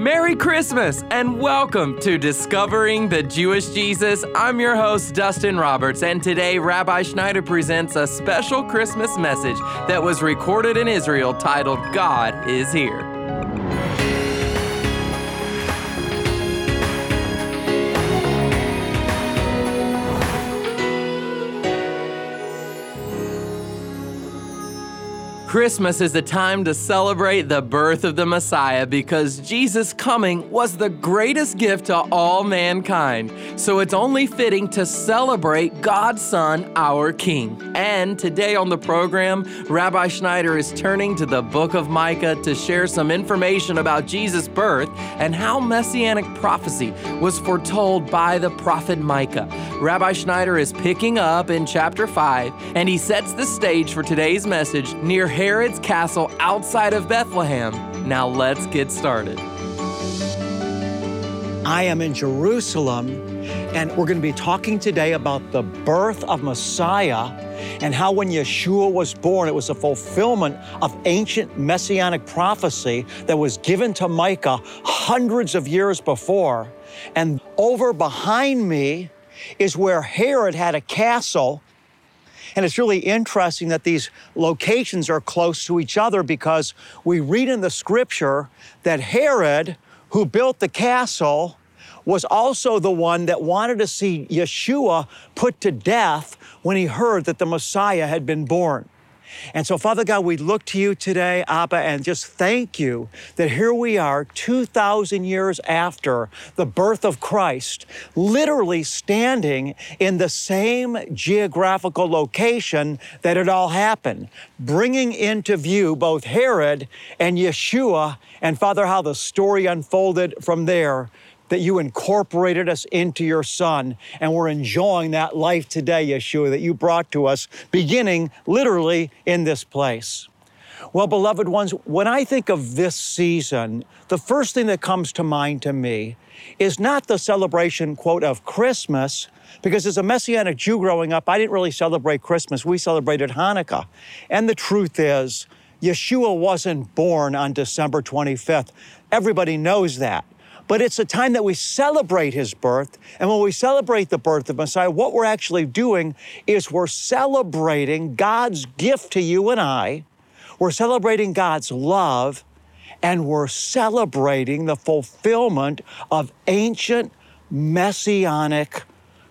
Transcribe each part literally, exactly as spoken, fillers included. Merry Christmas and welcome to Discovering the Jewish Jesus. I'm your host, Dustin Roberts, and today Rabbi Schneider presents a special Christmas message that was recorded in Israel titled, God is Here. Christmas is a time to celebrate the birth of the Messiah because Jesus' coming was the greatest gift to all mankind. So it's only fitting to celebrate God's Son, our King. And today on the program, Rabbi Schneider is turning to the book of Micah to share some information about Jesus' birth and how Messianic prophecy was foretold by the prophet Micah. Rabbi Schneider is picking up in chapter five, and he sets the stage for today's message near Herod Herod's castle outside of Bethlehem. Now let's get started. I am in Jerusalem, and we're going to be talking today about the birth of Messiah and how when Yeshua was born, it was a fulfillment of ancient messianic prophecy that was given to Micah hundreds of years before. And over behind me is where Herod had a castle. And it's really interesting that these locations are close to each other because we read in the scripture that Herod, who built the castle, was also the one that wanted to see Yeshua put to death when he heard that the Messiah had been born. And so, Father God, we look to you today, Abba, and just thank you that here we are two thousand years after the birth of Christ, literally standing in the same geographical location that it all happened, bringing into view both Herod and Yeshua, and Father, how the story unfolded from there, that you incorporated us into your Son, and we're enjoying that life today, Yeshua, that you brought to us, beginning literally in this place. Well, beloved ones, when I think of this season, the first thing that comes to mind to me is not the celebration, quote, of Christmas, because as a Messianic Jew growing up, I didn't really celebrate Christmas. We celebrated Hanukkah. And the truth is, Yeshua wasn't born on December twenty-fifth. Everybody knows that. But it's a time that we celebrate his birth. And when we celebrate the birth of Messiah, what we're actually doing is we're celebrating God's gift to you and I. We're celebrating God's love, and we're celebrating the fulfillment of ancient messianic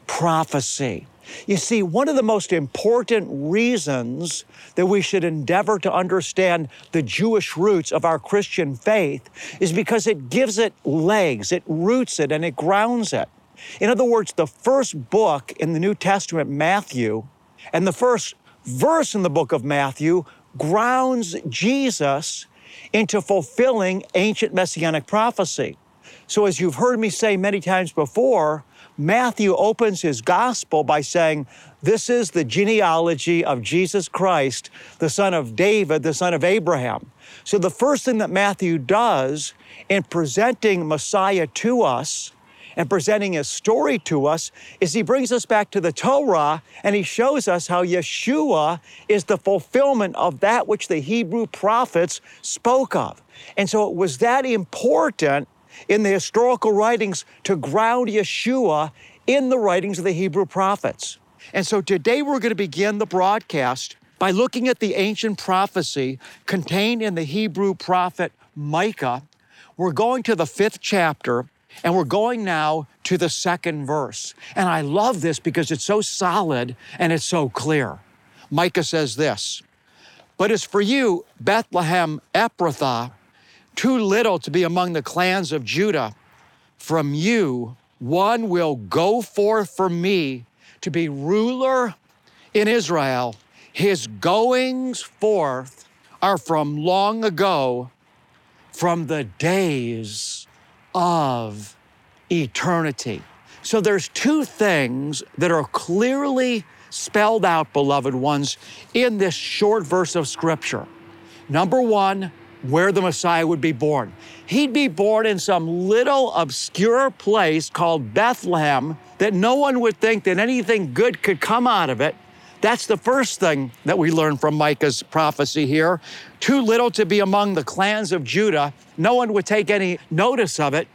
prophecy. You see, one of the most important reasons that we should endeavor to understand the Jewish roots of our Christian faith is because it gives it legs, it roots it, and it grounds it. In other words, the first book in the New Testament, Matthew, and the first verse in the book of Matthew grounds Jesus into fulfilling ancient messianic prophecy. So as you've heard me say many times before, Matthew opens his gospel by saying, this is the genealogy of Jesus Christ, the son of David, the son of Abraham. So the first thing that Matthew does in presenting Messiah to us and presenting his story to us is he brings us back to the Torah, and he shows us how Yeshua is the fulfillment of that which the Hebrew prophets spoke of. And so it was that important in the historical writings to ground Yeshua in the writings of the Hebrew prophets. And so today we're going to begin the broadcast by looking at the ancient prophecy contained in the Hebrew prophet Micah. We're going to the fifth chapter, and we're going now to the second verse. And I love this because it's so solid and it's so clear. Micah says this, "But as for you, Bethlehem Ephrathah, too little to be among the clans of Judah. From you, one will go forth for me to be ruler in Israel. His goings forth are from long ago, from the days of eternity." So there's two things that are clearly spelled out, beloved ones, in this short verse of scripture. Number one, where the Messiah would be born. He'd be born in some little obscure place called Bethlehem that no one would think that anything good could come out of it, That's the first thing that we learn from Micah's prophecy here. Too little to be among the clans of Judah. No one would take any notice of it.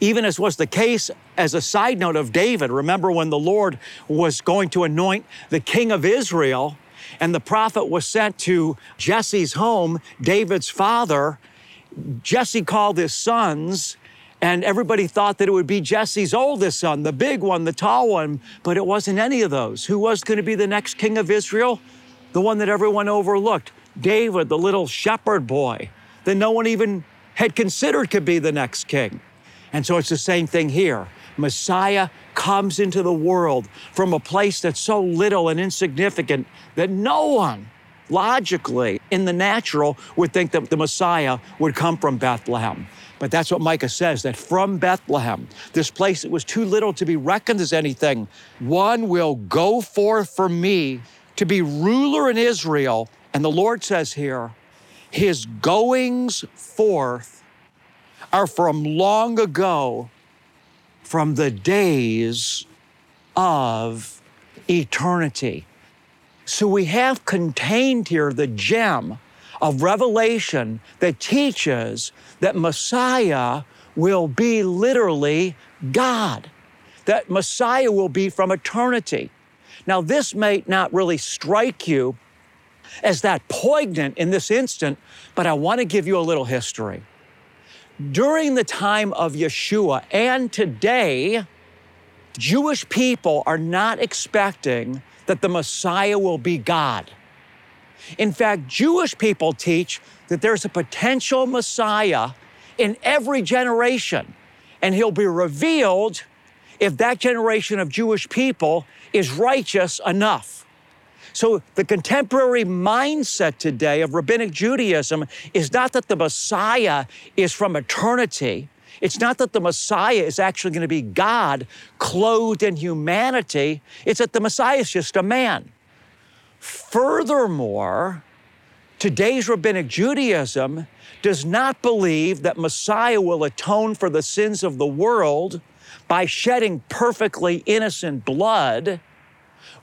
Even as was the case, as a side note, of David. Remember when the Lord was going to anoint the king of Israel and the prophet was sent to Jesse's home, David's father. Jesse called his sons, and everybody thought that it would be Jesse's oldest son, the big one, the tall one, but it wasn't any of those. Who was going to be the next king of Israel? The one that everyone overlooked. David, the little shepherd boy that no one even had considered could be the next king. And so it's the same thing here. Messiah comes into the world from a place that's so little and insignificant that no one logically in the natural would think that the Messiah would come from Bethlehem. But that's what Micah says, that from Bethlehem, this place that was too little to be reckoned as anything, one will go forth for me to be ruler in Israel. And the Lord says here, his goings forth are from long ago, from the days of eternity. So we have contained here the gem of Revelation that teaches that Messiah will be literally God, that Messiah will be from eternity. Now, this may not really strike you as that poignant in this instant, but I want to give you a little history. During the time of Yeshua and today, Jewish people are not expecting that the Messiah will be God. In fact, Jewish people teach that there's a potential Messiah in every generation, and he'll be revealed if that generation of Jewish people is righteous enough. So the contemporary mindset today of Rabbinic Judaism is not that the Messiah is from eternity. It's not that the Messiah is actually going to be God clothed in humanity. It's that the Messiah is just a man. Furthermore, today's Rabbinic Judaism does not believe that Messiah will atone for the sins of the world by shedding perfectly innocent blood.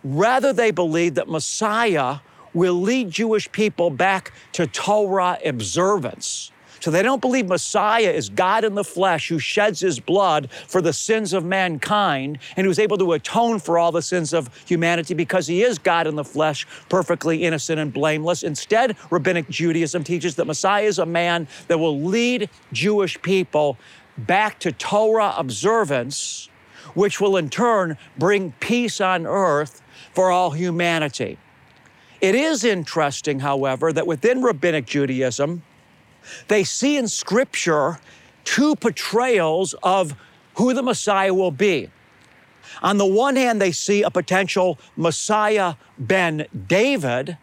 Rather, they believe that Messiah will lead Jewish people back to Torah observance. So they don't believe Messiah is God in the flesh who sheds his blood for the sins of mankind and who's able to atone for all the sins of humanity because he is God in the flesh, perfectly innocent and blameless. Instead, Rabbinic Judaism teaches that Messiah is a man that will lead Jewish people back to Torah observance, which will in turn bring peace on earth for all humanity. It is interesting, however, that within Rabbinic Judaism, they see in Scripture two portrayals of who the Messiah will be. On the one hand, they see a potential Messiah ben David,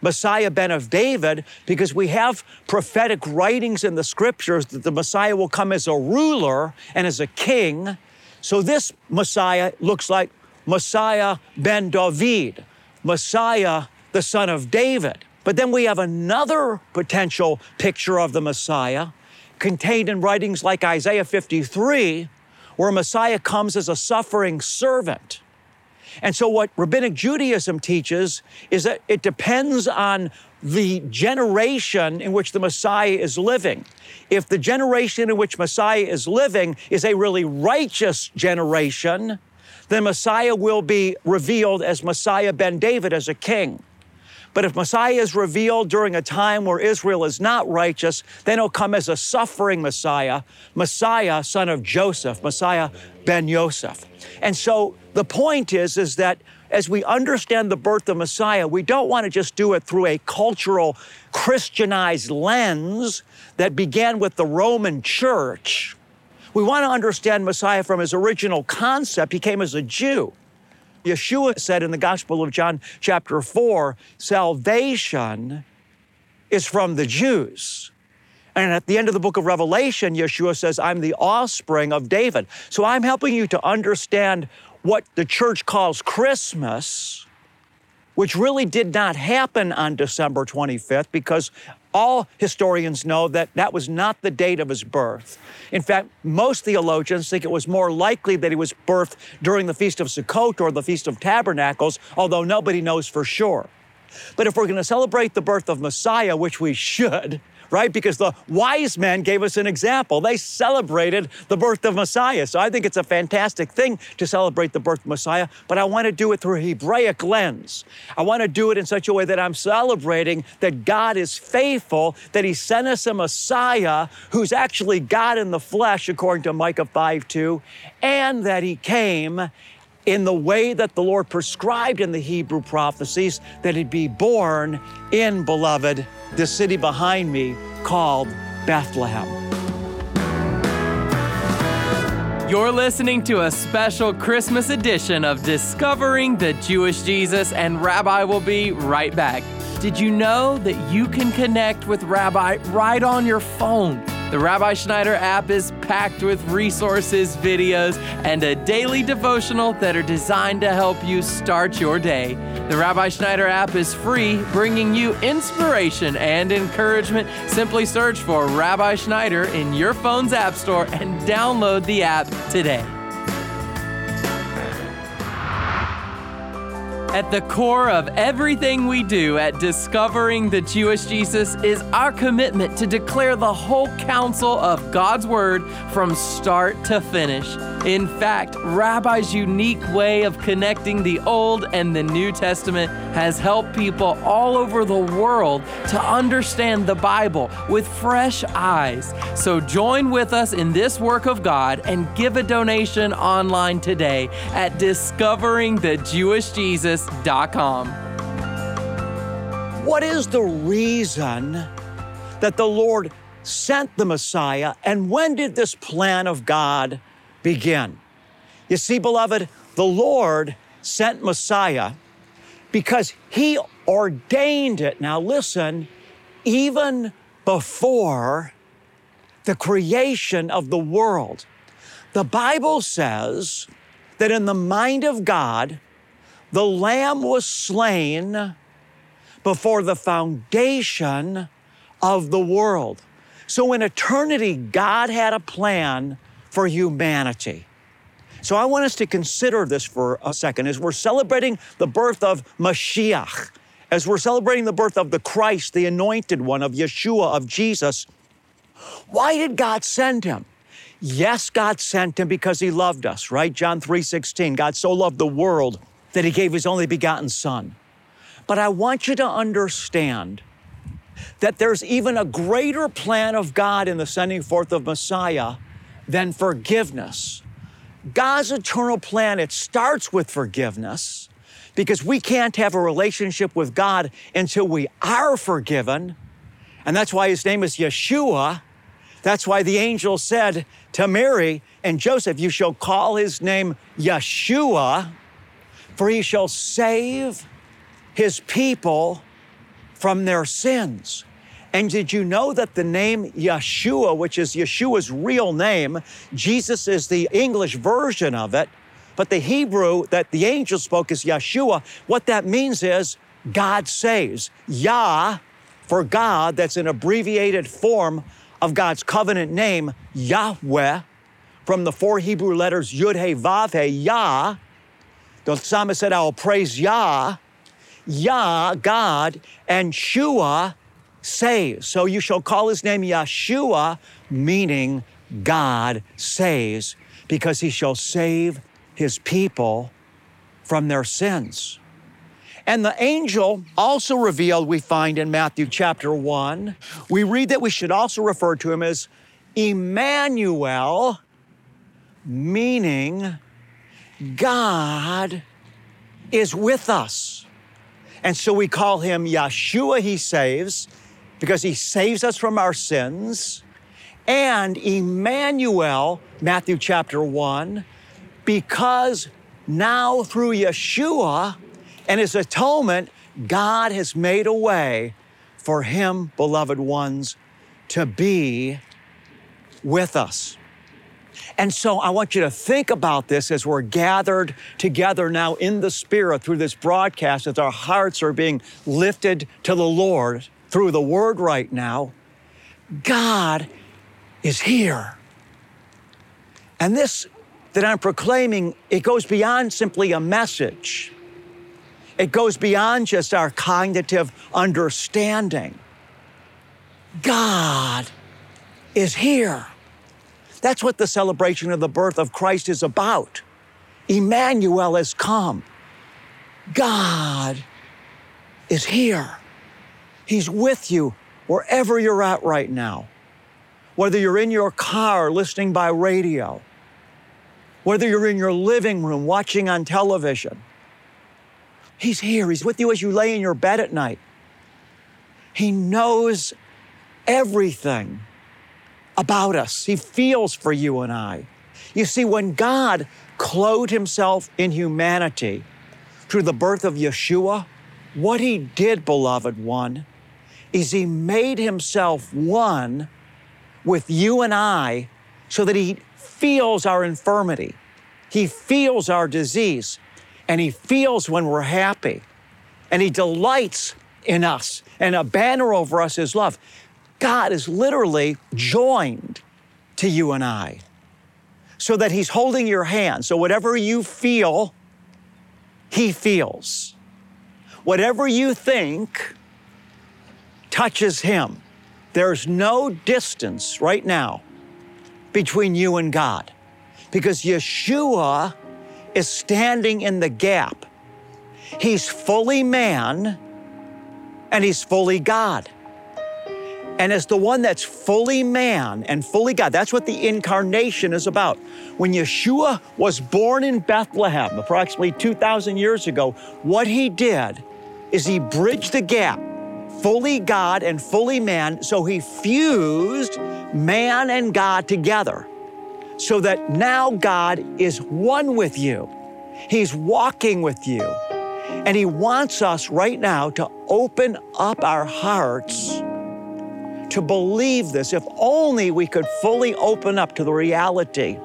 Messiah ben of David, because we have prophetic writings in the Scriptures that the Messiah will come as a ruler and as a king. So this Messiah looks like Messiah ben David, Messiah, the son of David. But then we have another potential picture of the Messiah contained in writings like Isaiah fifty-three, where Messiah comes as a suffering servant. And so what Rabbinic Judaism teaches is that it depends on the generation in which the Messiah is living. If the generation in which Messiah is living is a really righteous generation, then Messiah will be revealed as Messiah ben David, as a king. But if Messiah is revealed during a time where Israel is not righteous, then he'll come as a suffering Messiah, Messiah, son of Joseph, Messiah ben Yosef. And so the point is, is that as we understand the birth of Messiah, we don't want to just do it through a cultural Christianized lens that began with the Roman Church. We want to understand Messiah from his original concept. He came as a Jew. Yeshua said in the Gospel of John chapter four, salvation is from the Jews. And at the end of the book of Revelation, Yeshua says, I'm the offspring of David. So I'm helping you to understand what the church calls Christmas, which really did not happen on December twenty-fifth because All historians know that that was not the date of his birth. In fact, most theologians think it was more likely that he was birthed during the Feast of Sukkot or the Feast of Tabernacles, although nobody knows for sure. But if we're going to celebrate the birth of Messiah, which we should, right? Because the wise men gave us an example. They celebrated the birth of Messiah. So I think it's a fantastic thing to celebrate the birth of Messiah, but I want to do it through a Hebraic lens. I want to do it in such a way that I'm celebrating that God is faithful, that he sent us a Messiah who's actually God in the flesh, according to Micah five two, and that he came in the way that the Lord prescribed in the Hebrew prophecies, that he'd be born in, beloved, the city behind me called Bethlehem. You're listening to a special Christmas edition of Discovering the Jewish Jesus, and Rabbi will be right back. Did you know that you can connect with Rabbi right on your phone? The Rabbi Schneider app is packed with resources, videos, and a daily devotional that are designed to help you start your day. The Rabbi Schneider app is free, bringing you inspiration and encouragement. Simply search for Rabbi Schneider in your phone's app store and download the app today. At the core of everything we do at Discovering the Jewish Jesus is our commitment to declare the whole counsel of God's Word from start to finish. In fact, Rabbi's unique way of connecting the Old and the New Testament has helped people all over the world to understand the Bible with fresh eyes. So join with us in this work of God and give a donation online today at discovering the jewish jesus dot com. What is the reason that the Lord sent the Messiah, and when did this plan of God begin? You see, beloved, the Lord sent Messiah because he ordained it. Now listen, even before the creation of the world, the Bible says that in the mind of God, the Lamb was slain before the foundation of the world. So in eternity, God had a plan for humanity. So I want us to consider this for a second as we're celebrating the birth of Mashiach, as we're celebrating the birth of the Christ, the anointed one, of Yeshua, of Jesus. Why did God send him? Yes, God sent him because he loved us, right? John three sixteen, God so loved the world that he gave his only begotten son. But I want you to understand that there's even a greater plan of God in the sending forth of Messiah than forgiveness. God's eternal plan, it starts with forgiveness, because we can't have a relationship with God until we are forgiven. And that's why his name is Yeshua. That's why the angel said to Mary and Joseph, you shall call his name Yeshua, for he shall save his people from their sins. And did you know that the name Yeshua, which is Yeshua's real name, Jesus is the English version of it, but the Hebrew that the angel spoke is Yeshua. What that means is God saves. Yah, for God, that's an abbreviated form of God's covenant name, Yahweh, from the four Hebrew letters Yud-Heh-Vav-Heh, Yah. The psalmist said, I will praise Yah, Yah, God, and Shua, saves. So you shall call his name Yeshua, meaning God saves, because he shall save his people from their sins. And the angel also revealed, we find in Matthew chapter one, we read that we should also refer to him as Emmanuel, meaning God is with us. And so we call him Yeshua, he saves, because he saves us from our sins. And Emmanuel, Matthew chapter one, because now through Yeshua and his atonement, God has made a way for him, beloved ones, to be with us. And so I want you to think about this as we're gathered together now in the Spirit through this broadcast, as our hearts are being lifted to the Lord. through the word right now, God is here. And this that I'm proclaiming, it goes beyond simply a message. It goes beyond just our cognitive understanding. God is here. That's what the celebration of the birth of Christ is about. Emmanuel has come. God is here. He's with you wherever you're at right now. Whether you're in your car listening by radio, whether you're in your living room watching on television, He's here. He's with you as you lay in your bed at night. He knows everything about us. He feels for you and I. You see, when God clothed Himself in humanity through the birth of Yeshua, what He did, beloved one, is He made Himself one with you and I so that He feels our infirmity. He feels our disease, and He feels when we're happy, and He delights in us, and a banner over us is love. God is literally joined to you and I so that He's holding your hand. So whatever you feel, He feels. Whatever you think touches Him. There's no distance right now between you and God, because Yeshua is standing in the gap. He's fully man and He's fully God. And as the one that's fully man and fully God, that's what the incarnation is about. When Yeshua was born in Bethlehem approximately two thousand years ago, what He did is He bridged the gap, fully God and fully man, so He fused man and God together so that now God is one with you. He's walking with you. And He wants us right now to open up our hearts to believe this. If only we could fully open up to the reality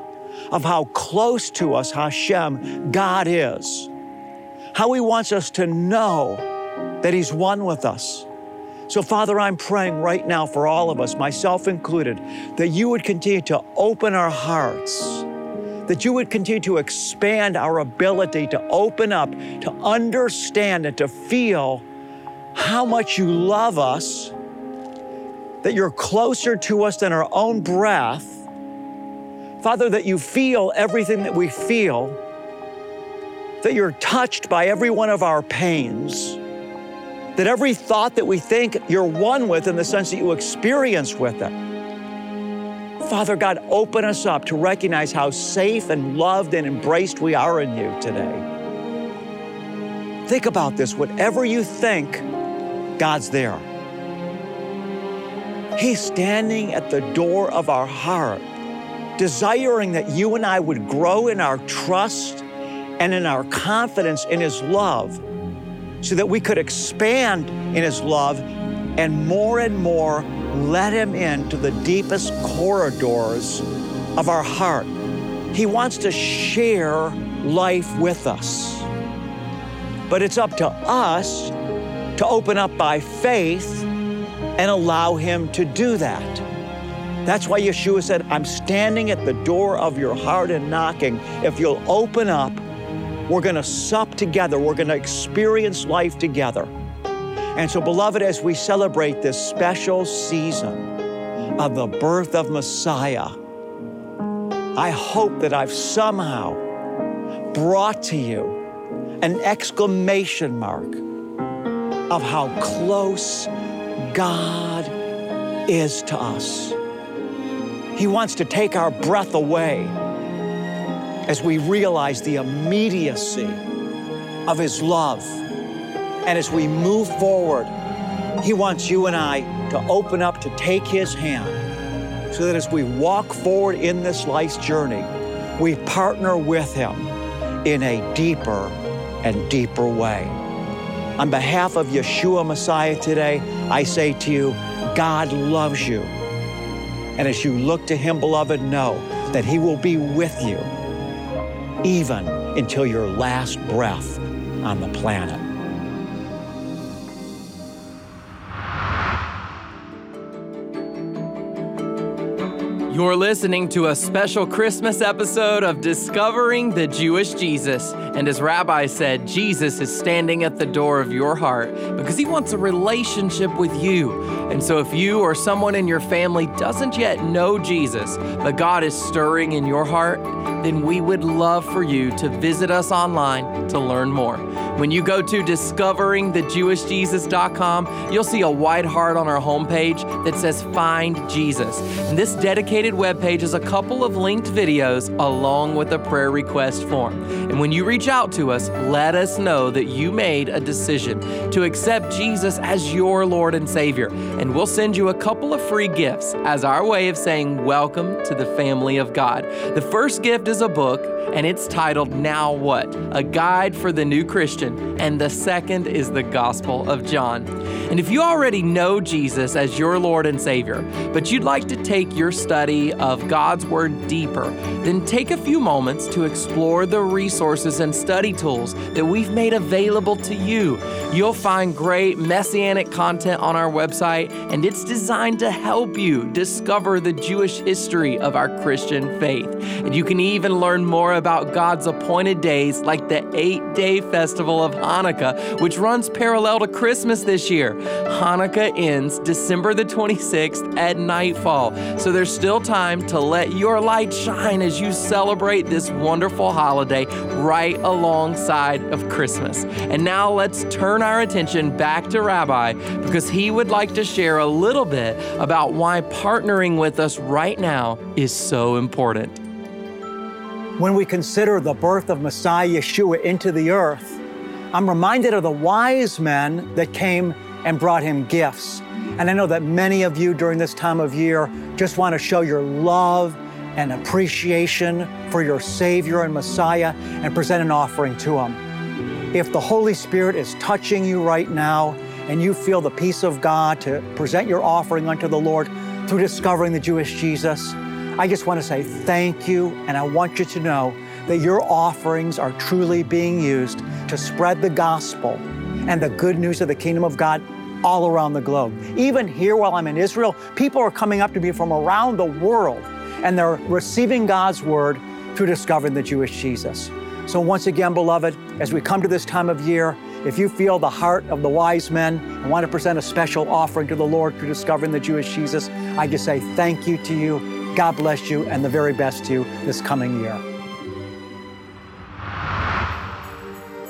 of how close to us Hashem, God is, how He wants us to know that He's one with us. So Father, I'm praying right now for all of us, myself included, that You would continue to open our hearts, that You would continue to expand our ability to open up, to understand and to feel how much You love us, that You're closer to us than our own breath. Father, that You feel everything that we feel, that You're touched by every one of our pains, that every thought that we think You're one with in the sense that You experience with it. Father God, open us up to recognize how safe and loved and embraced we are in You today. Think about this. Whatever you think, God's there. He's standing at the door of our heart, desiring that you and I would grow in our trust and in our confidence in His love, so that we could expand in His love and more and more let Him into the deepest corridors of our heart. He wants to share life with us, but it's up to us to open up by faith and allow Him to do that. That's why Yeshua said, I'm standing at the door of your heart and knocking. If you'll open up, we're gonna sup together. We're gonna experience life together. And so, beloved, as we celebrate this special season of the birth of Messiah, I hope that I've somehow brought to you an exclamation mark of how close God is to us. He wants to take our breath away as we realize the immediacy of His love. And as we move forward, He wants you and I to open up to take His hand so that as we walk forward in this life's journey, we partner with Him in a deeper and deeper way. On behalf of Yeshua Messiah today, I say to you, God loves you. And as you look to Him, beloved, know that He will be with you even until your last breath on the planet. You're listening to a special Christmas episode of Discovering the Jewish Jesus. And as Rabbi said, Jesus is standing at the door of your heart because he wants a relationship with you. And so if you or someone in your family doesn't yet know Jesus, but God is stirring in your heart, then we would love for you to visit us online to learn more. When you go to discovering the jewish jesus dot com, you'll see a white heart on our homepage that says Find Jesus. And this dedicated webpage is a couple of linked videos along with a prayer request form. And when you reach out to us, let us know that you made a decision to accept Jesus as your Lord and Savior. And we'll send you a couple of free gifts as our way of saying welcome to the family of God. The first gift is a book, and it's titled Now What? A Guide for the New Christian. And the second is the Gospel of John. And if you already know Jesus as your Lord and Savior, but you'd like to take your study of God's Word deeper, then take a few moments to explore the resources and study tools that we've made available to you. You'll find great Messianic content on our website, and it's designed to help you discover the Jewish history of our Christian faith. And you can even learn more about God's appointed days, like the eight-day festival of Hanukkah, which runs parallel to Christmas this year. Hanukkah ends December the twenty-sixth at nightfall, so there's still time to let your light shine as you celebrate this wonderful holiday right alongside of Christmas. And now let's turn our attention back to Rabbi, because he would like to share a little bit about why partnering with us right now is so important. When we consider the birth of Messiah Yeshua into the earth, I'm reminded of the wise men that came and brought him gifts. And I know that many of you during this time of year just want to show your love and appreciation for your Savior and Messiah and present an offering to him. If the Holy Spirit is touching you right now and you feel the peace of God to present your offering unto the Lord through Discovering the Jewish Jesus, I just want to say thank you, and I want you to know that your offerings are truly being used to spread the gospel and the good news of the kingdom of God all around the globe. Even here while I'm in Israel, people are coming up to me from around the world, and they're receiving God's word through Discovering the Jewish Jesus. So once again, beloved, as we come to this time of year, if you feel the heart of the wise men and want to present a special offering to the Lord through Discovering the Jewish Jesus, I just say thank you to you. God bless you, and the very best to you this coming year.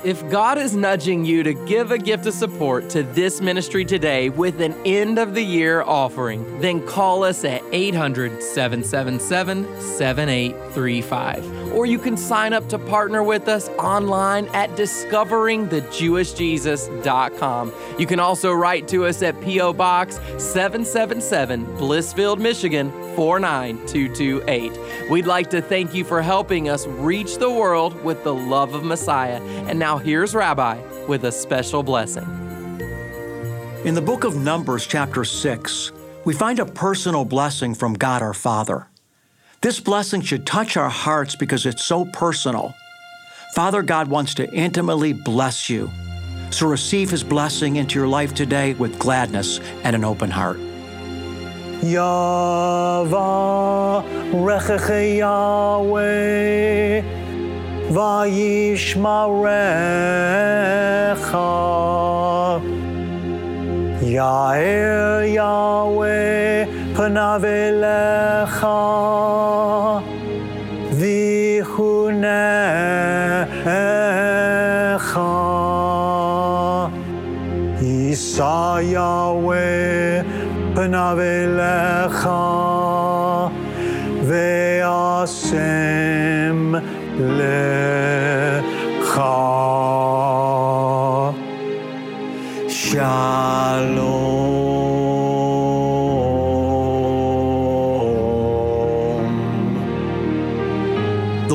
If God is nudging you to give a gift of support to this ministry today with an end-of-the-year offering, then call us at eight hundred, seven seven seven, seven eight three five. Or you can sign up to partner with us online at discovering the jewish jesus dot com. You can also write to us at P O Box seven seven seven, Blissfield, Michigan, four nine two two eight. We'd like to thank you for helping us reach the world with the love of Messiah. And now here's Rabbi with a special blessing. In the book of Numbers, chapter six, we find a personal blessing from God our Father. This blessing should touch our hearts because it's so personal. Father God wants to intimately bless you. So receive his blessing into your life today with gladness and an open heart. Yahweh recheche Yahweh V'yishmarecha Ya'er Yahweh panav elecha V'chunecha Yisa Yahweh panav elecha ve'asem lecha shalom. The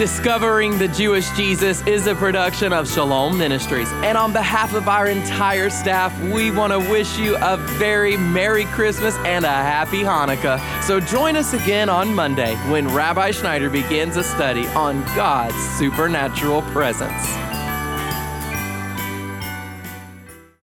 Discovering the Jewish Jesus is a production of Shalom Ministries. And on behalf of our entire staff, we want to wish you a very Merry Christmas and a Happy Hanukkah. So join us again on Monday when Rabbi Schneider begins a study on God's supernatural presence.